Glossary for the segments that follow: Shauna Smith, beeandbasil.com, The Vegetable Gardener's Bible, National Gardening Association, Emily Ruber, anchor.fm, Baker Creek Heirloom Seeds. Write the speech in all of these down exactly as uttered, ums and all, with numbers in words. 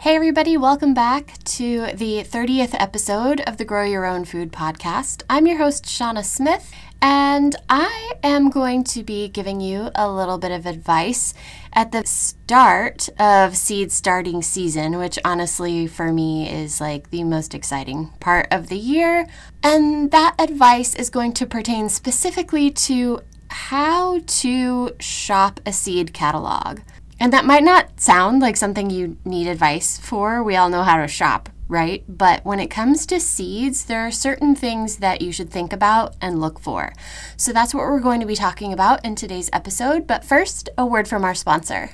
Hey everybody, welcome back to the thirtieth episode of the Grow Your Own Food podcast. I'm your host, Shauna Smith, and I am going to be giving you a little bit of advice at the start of seed starting season, which honestly for me is like the most exciting part of the year. And that advice is going to pertain specifically to how to shop a seed catalog. And that might not sound like something you need advice for. We all know how to shop, right? But when it comes to seeds, there are certain things that you should think about and look for. So that's what we're going to be talking about in today's episode. But first, a word from our sponsor.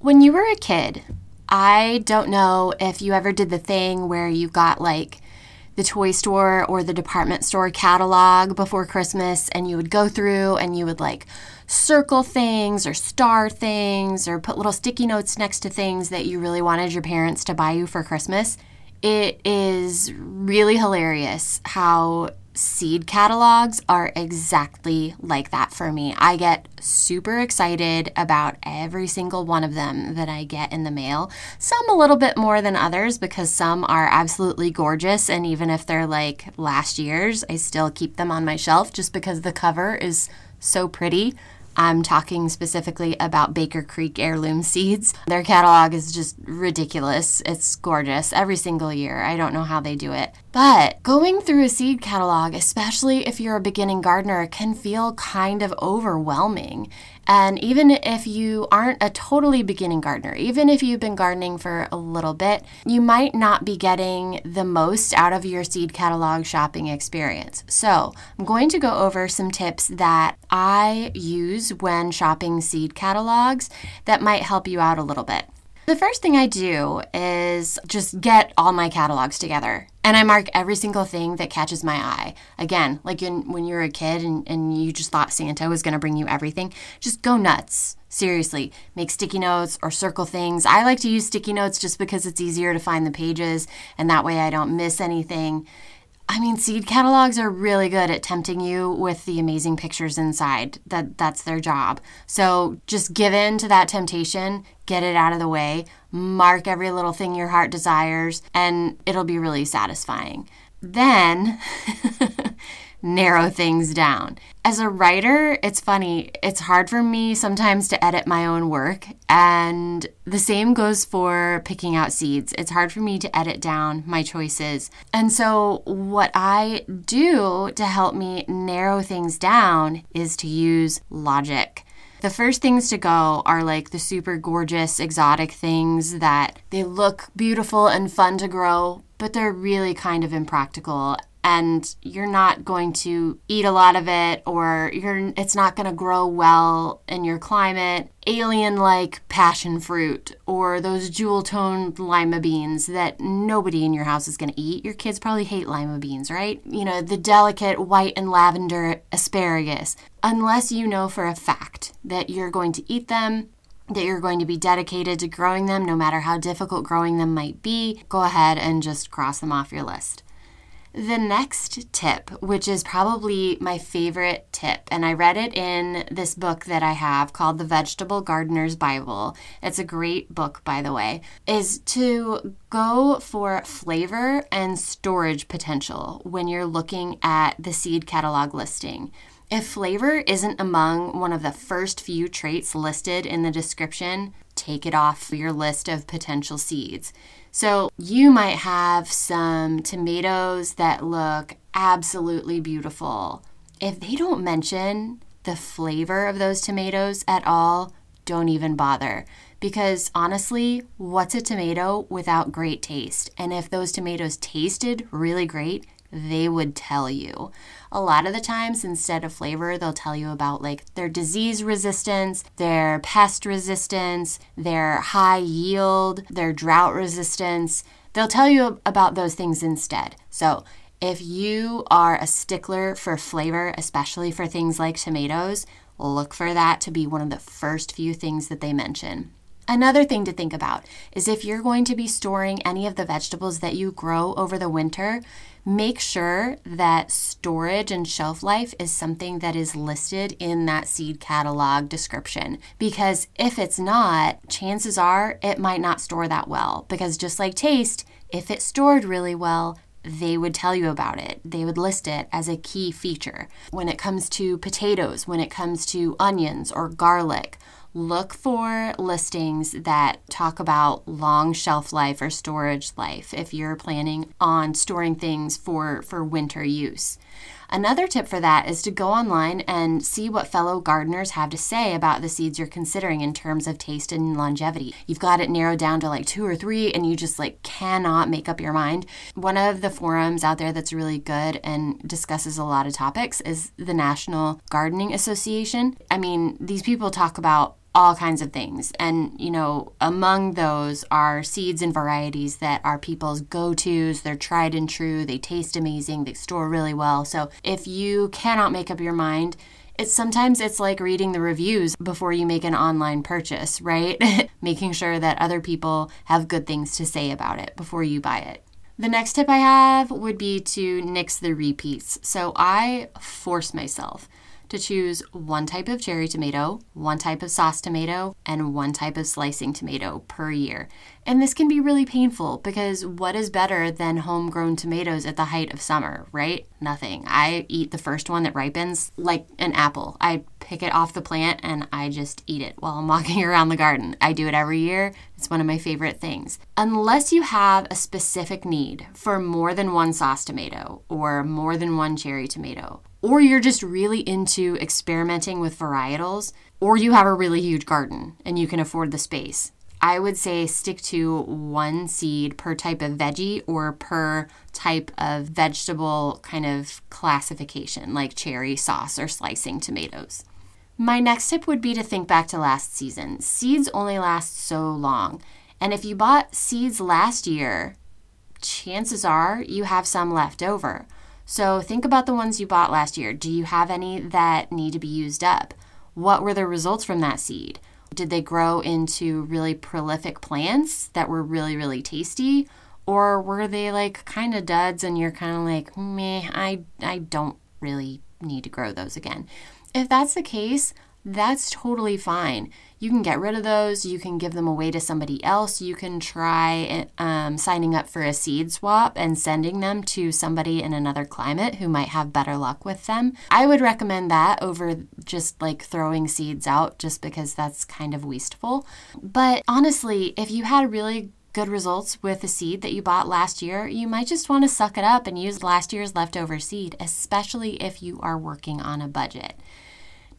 When you were a kid, I don't know if you ever did the thing where you got like the toy store or the department store catalog before Christmas, and you would go through and you would like circle things or star things or put little sticky notes next to things that you really wanted your parents to buy you for Christmas. It is really hilarious how seed catalogs are exactly like that for me. I get super excited about every single one of them that I get in the mail. Some a little bit more than others because some are absolutely gorgeous, and even if they're like last year's, I still keep them on my shelf just because the cover is so pretty. I'm talking specifically about Baker Creek Heirloom Seeds. Their catalog is just ridiculous. It's gorgeous every single year. I don't know how they do it. But going through a seed catalog, especially if you're a beginning gardener, can feel kind of overwhelming. And even if you aren't a totally beginning gardener, even if you've been gardening for a little bit, you might not be getting the most out of your seed catalog shopping experience. So I'm going to go over some tips that I use when shopping seed catalogs that might help you out a little bit. The first thing I do is just get all my catalogs together, and I mark every single thing that catches my eye. Again, like in, when you were a kid and, and you just thought Santa was going to bring you everything, just go nuts. Seriously, make sticky notes or circle things. I like to use sticky notes just because it's easier to find the pages, and that way I don't miss anything. I mean, seed catalogs are really good at tempting you with the amazing pictures inside. That that's their job. So just give in to that temptation, get it out of the way, mark every little thing your heart desires, and it'll be really satisfying. Then narrow things down. As a writer, it's funny. It's hard for me sometimes to edit my own work, and the same goes for picking out seeds. It's hard for me to edit down my choices. And so what I do to help me narrow things down is to use logic. The first things to go are like the super gorgeous, exotic things that they look beautiful and fun to grow, but they're really kind of impractical. And you're not going to eat a lot of it, or you're, it's not going to grow well in your climate. Alien-like passion fruit or those jewel-toned lima beans that nobody in your house is going to eat. Your kids probably hate lima beans, right? You know, the delicate white and lavender asparagus. Unless you know for a fact that you're going to eat them, that you're going to be dedicated to growing them, no matter how difficult growing them might be, go ahead and just cross them off your list. The next tip, which is probably my favorite tip, and I read it in this book that I have called The Vegetable Gardener's Bible. It's a great book, by the way, is to go for flavor and storage potential when you're looking at the seed catalog listing. If flavor isn't among one of the first few traits listed in the description, take it off your list of potential seeds. So you might have some tomatoes that look absolutely beautiful. If they don't mention the flavor of those tomatoes at all, don't even bother. Because honestly, what's a tomato without great taste? And if those tomatoes tasted really great, they would tell you. A lot of the times, instead of flavor, they'll tell you about like their disease resistance, their pest resistance, their high yield, their drought resistance. They'll tell you about those things instead. So if you are a stickler for flavor, especially for things like tomatoes, look for that to be one of the first few things that they mention. Another thing to think about is if you're going to be storing any of the vegetables that you grow over the winter, make sure that storage and shelf life is something that is listed in that seed catalog description, because if it's not, chances are it might not store that well, because just like taste, if it stored really well, they would tell you about it. They would list it as a key feature. When it comes to potatoes, when it comes to onions or garlic, look for listings that talk about long shelf life or storage life if you're planning on storing things for, for winter use. Another tip for that is to go online and see what fellow gardeners have to say about the seeds you're considering in terms of taste and longevity. You've got it narrowed down to like two or three and you just like cannot make up your mind. One of the forums out there that's really good and discusses a lot of topics is the National Gardening Association. I mean, these people talk about all kinds of things. And, you know, among those are seeds and varieties that are people's go-tos. They're tried and true. They taste amazing. They store really well. So if you cannot make up your mind, it's sometimes it's like reading the reviews before you make an online purchase, right? Making sure that other people have good things to say about it before you buy it. The next tip I have would be to nix the repeats. So I force myself to choose one type of cherry tomato, one type of sauce tomato, and one type of slicing tomato per year. And this can be really painful because what is better than homegrown tomatoes at the height of summer, right? Nothing. I eat the first one that ripens like an apple. I pick it off the plant and I just eat it while I'm walking around the garden. I do it every year. It's one of my favorite things. Unless you have a specific need for more than one sauce tomato or more than one cherry tomato, or you're just really into experimenting with varietals, or you have a really huge garden and you can afford the space, I would say stick to one seed per type of veggie or per type of vegetable kind of classification, like cherry, sauce, or slicing tomatoes. My next tip would be to think back to last season. Seeds only last so long. And if you bought seeds last year, chances are you have some left over. So think about the ones you bought last year. Do you have any that need to be used up? What were the results from that seed? Did they grow into really prolific plants that were really, really tasty? Or were they like kind of duds and you're kind of like, meh, I, I don't really need to grow those again. If that's the case, that's totally fine. You can get rid of those. You can give them away to somebody else. You can try um, signing up for a seed swap and sending them to somebody in another climate who might have better luck with them. I would recommend that over just like throwing seeds out just because that's kind of wasteful. But honestly, if you had really good results with a seed that you bought last year, you might just want to suck it up and use last year's leftover seed, especially if you are working on a budget.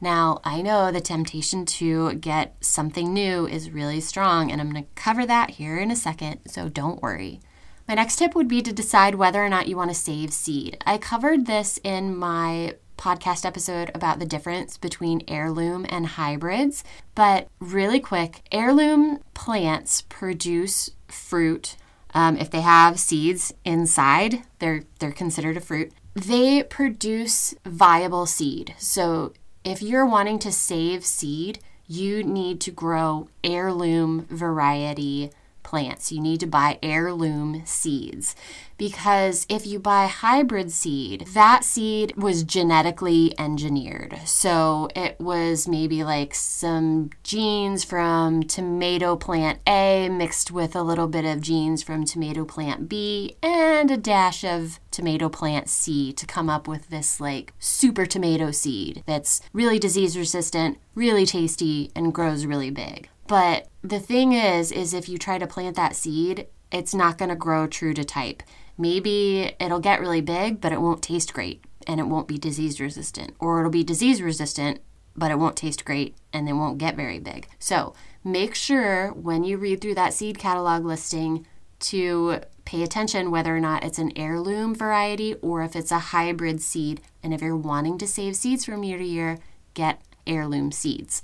Now, I know the temptation to get something new is really strong, and I'm going to cover that here in a second, so don't worry. My next tip would be to decide whether or not you want to save seed. I covered this in my podcast episode about the difference between heirloom and hybrids, but really quick, heirloom plants produce fruit. Um, if they have seeds inside, they're, they're considered a fruit. They produce viable seed, so if you're wanting to save seed, you need to grow heirloom variety plants. You need to buy heirloom seeds because if you buy hybrid seed, that seed was genetically engineered. So it was maybe like some genes from tomato plant A mixed with a little bit of genes from tomato plant B and a dash of tomato plant C to come up with this like super tomato seed that's really disease resistant, really tasty, and grows really big. But the thing is, is if you try to plant that seed, it's not going to grow true to type. Maybe it'll get really big, but it won't taste great and it won't be disease resistant, or it'll be disease resistant, but it won't taste great and it won't get very big. So make sure when you read through that seed catalog listing to pay attention whether or not it's an heirloom variety or if it's a hybrid seed. And if you're wanting to save seeds from year to year, get heirloom seeds.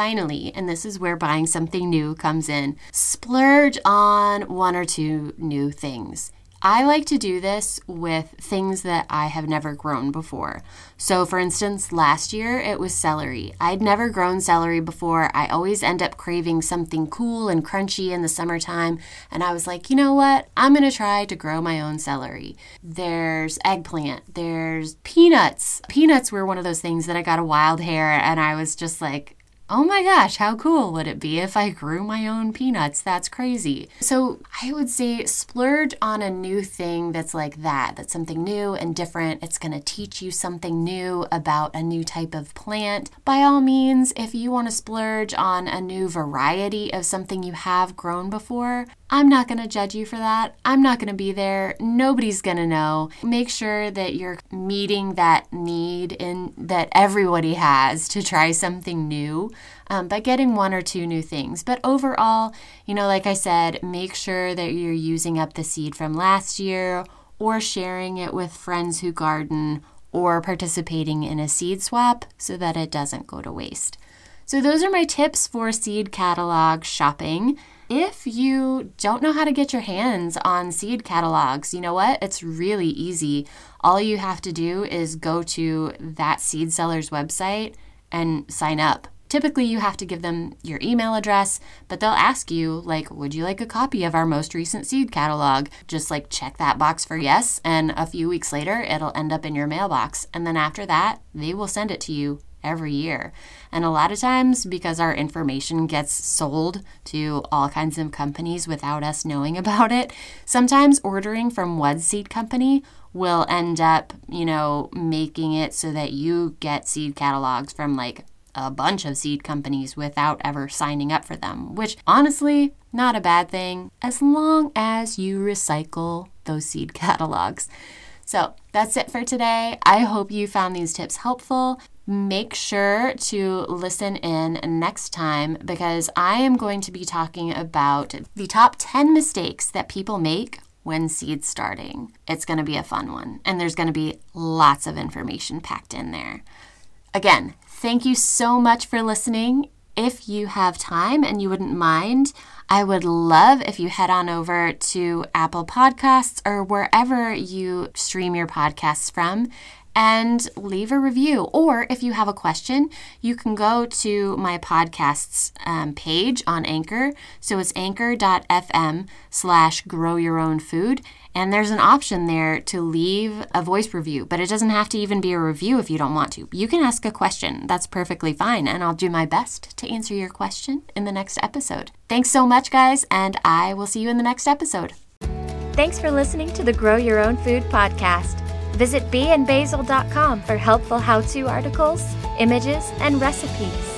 Finally, and this is where buying something new comes in, splurge on one or two new things. I like to do this with things that I have never grown before. So for instance, last year it was celery. I'd never grown celery before. I always end up craving something cool and crunchy in the summertime. And I was like, you know what? I'm gonna try to grow my own celery. There's eggplant, there's peanuts. Peanuts were one of those things that I got a wild hair and I was just like, oh my gosh, how cool would it be if I grew my own peanuts? That's crazy. So I would say splurge on a new thing that's like that, that's something new and different. It's gonna teach you something new about a new type of plant. By all means, if you wanna splurge on a new variety of something you have grown before, I'm not gonna judge you for that. I'm not gonna be there. Nobody's gonna know. Make sure that you're meeting that need in that everybody has to try something new um, by getting one or two new things. But overall, you know, like I said, make sure that you're using up the seed from last year or sharing it with friends who garden or participating in a seed swap so that it doesn't go to waste. So those are my tips for seed catalog shopping. If you don't know how to get your hands on seed catalogs, you know what? It's really easy. All you have to do is go to that seed seller's website and sign up. Typically, you have to give them your email address, but they'll ask you, like, would you like a copy of our most recent seed catalog? Just like check that box for yes, and a few weeks later, it'll end up in your mailbox. And then after that, they will send it to you every year. And a lot of times, because our information gets sold to all kinds of companies without us knowing about it, sometimes ordering from one seed company will end up, you know, making it so that you get seed catalogs from like a bunch of seed companies without ever signing up for them, which honestly, not a bad thing, as long as you recycle those seed catalogs. So that's it for today. I hope you found these tips helpful. Make sure to listen in next time because I am going to be talking about the top ten mistakes that people make when seed starting. It's going to be a fun one, and there's going to be lots of information packed in there. Again, thank you so much for listening. If you have time and you wouldn't mind, I would love if you head on over to Apple Podcasts or wherever you stream your podcasts from and leave a review. Or if you have a question, you can go to my podcast's um, page on Anchor. So it's anchor.fm slash grow your own food. And there's an option there to leave a voice review, but it doesn't have to even be a review if you don't want to. You can ask a question. That's perfectly fine. And I'll do my best to answer your question in the next episode. Thanks so much, guys. And I will see you in the next episode. Thanks for listening to the Grow Your Own Food podcast. Visit bee and basil dot com for helpful how-to articles, images, and recipes.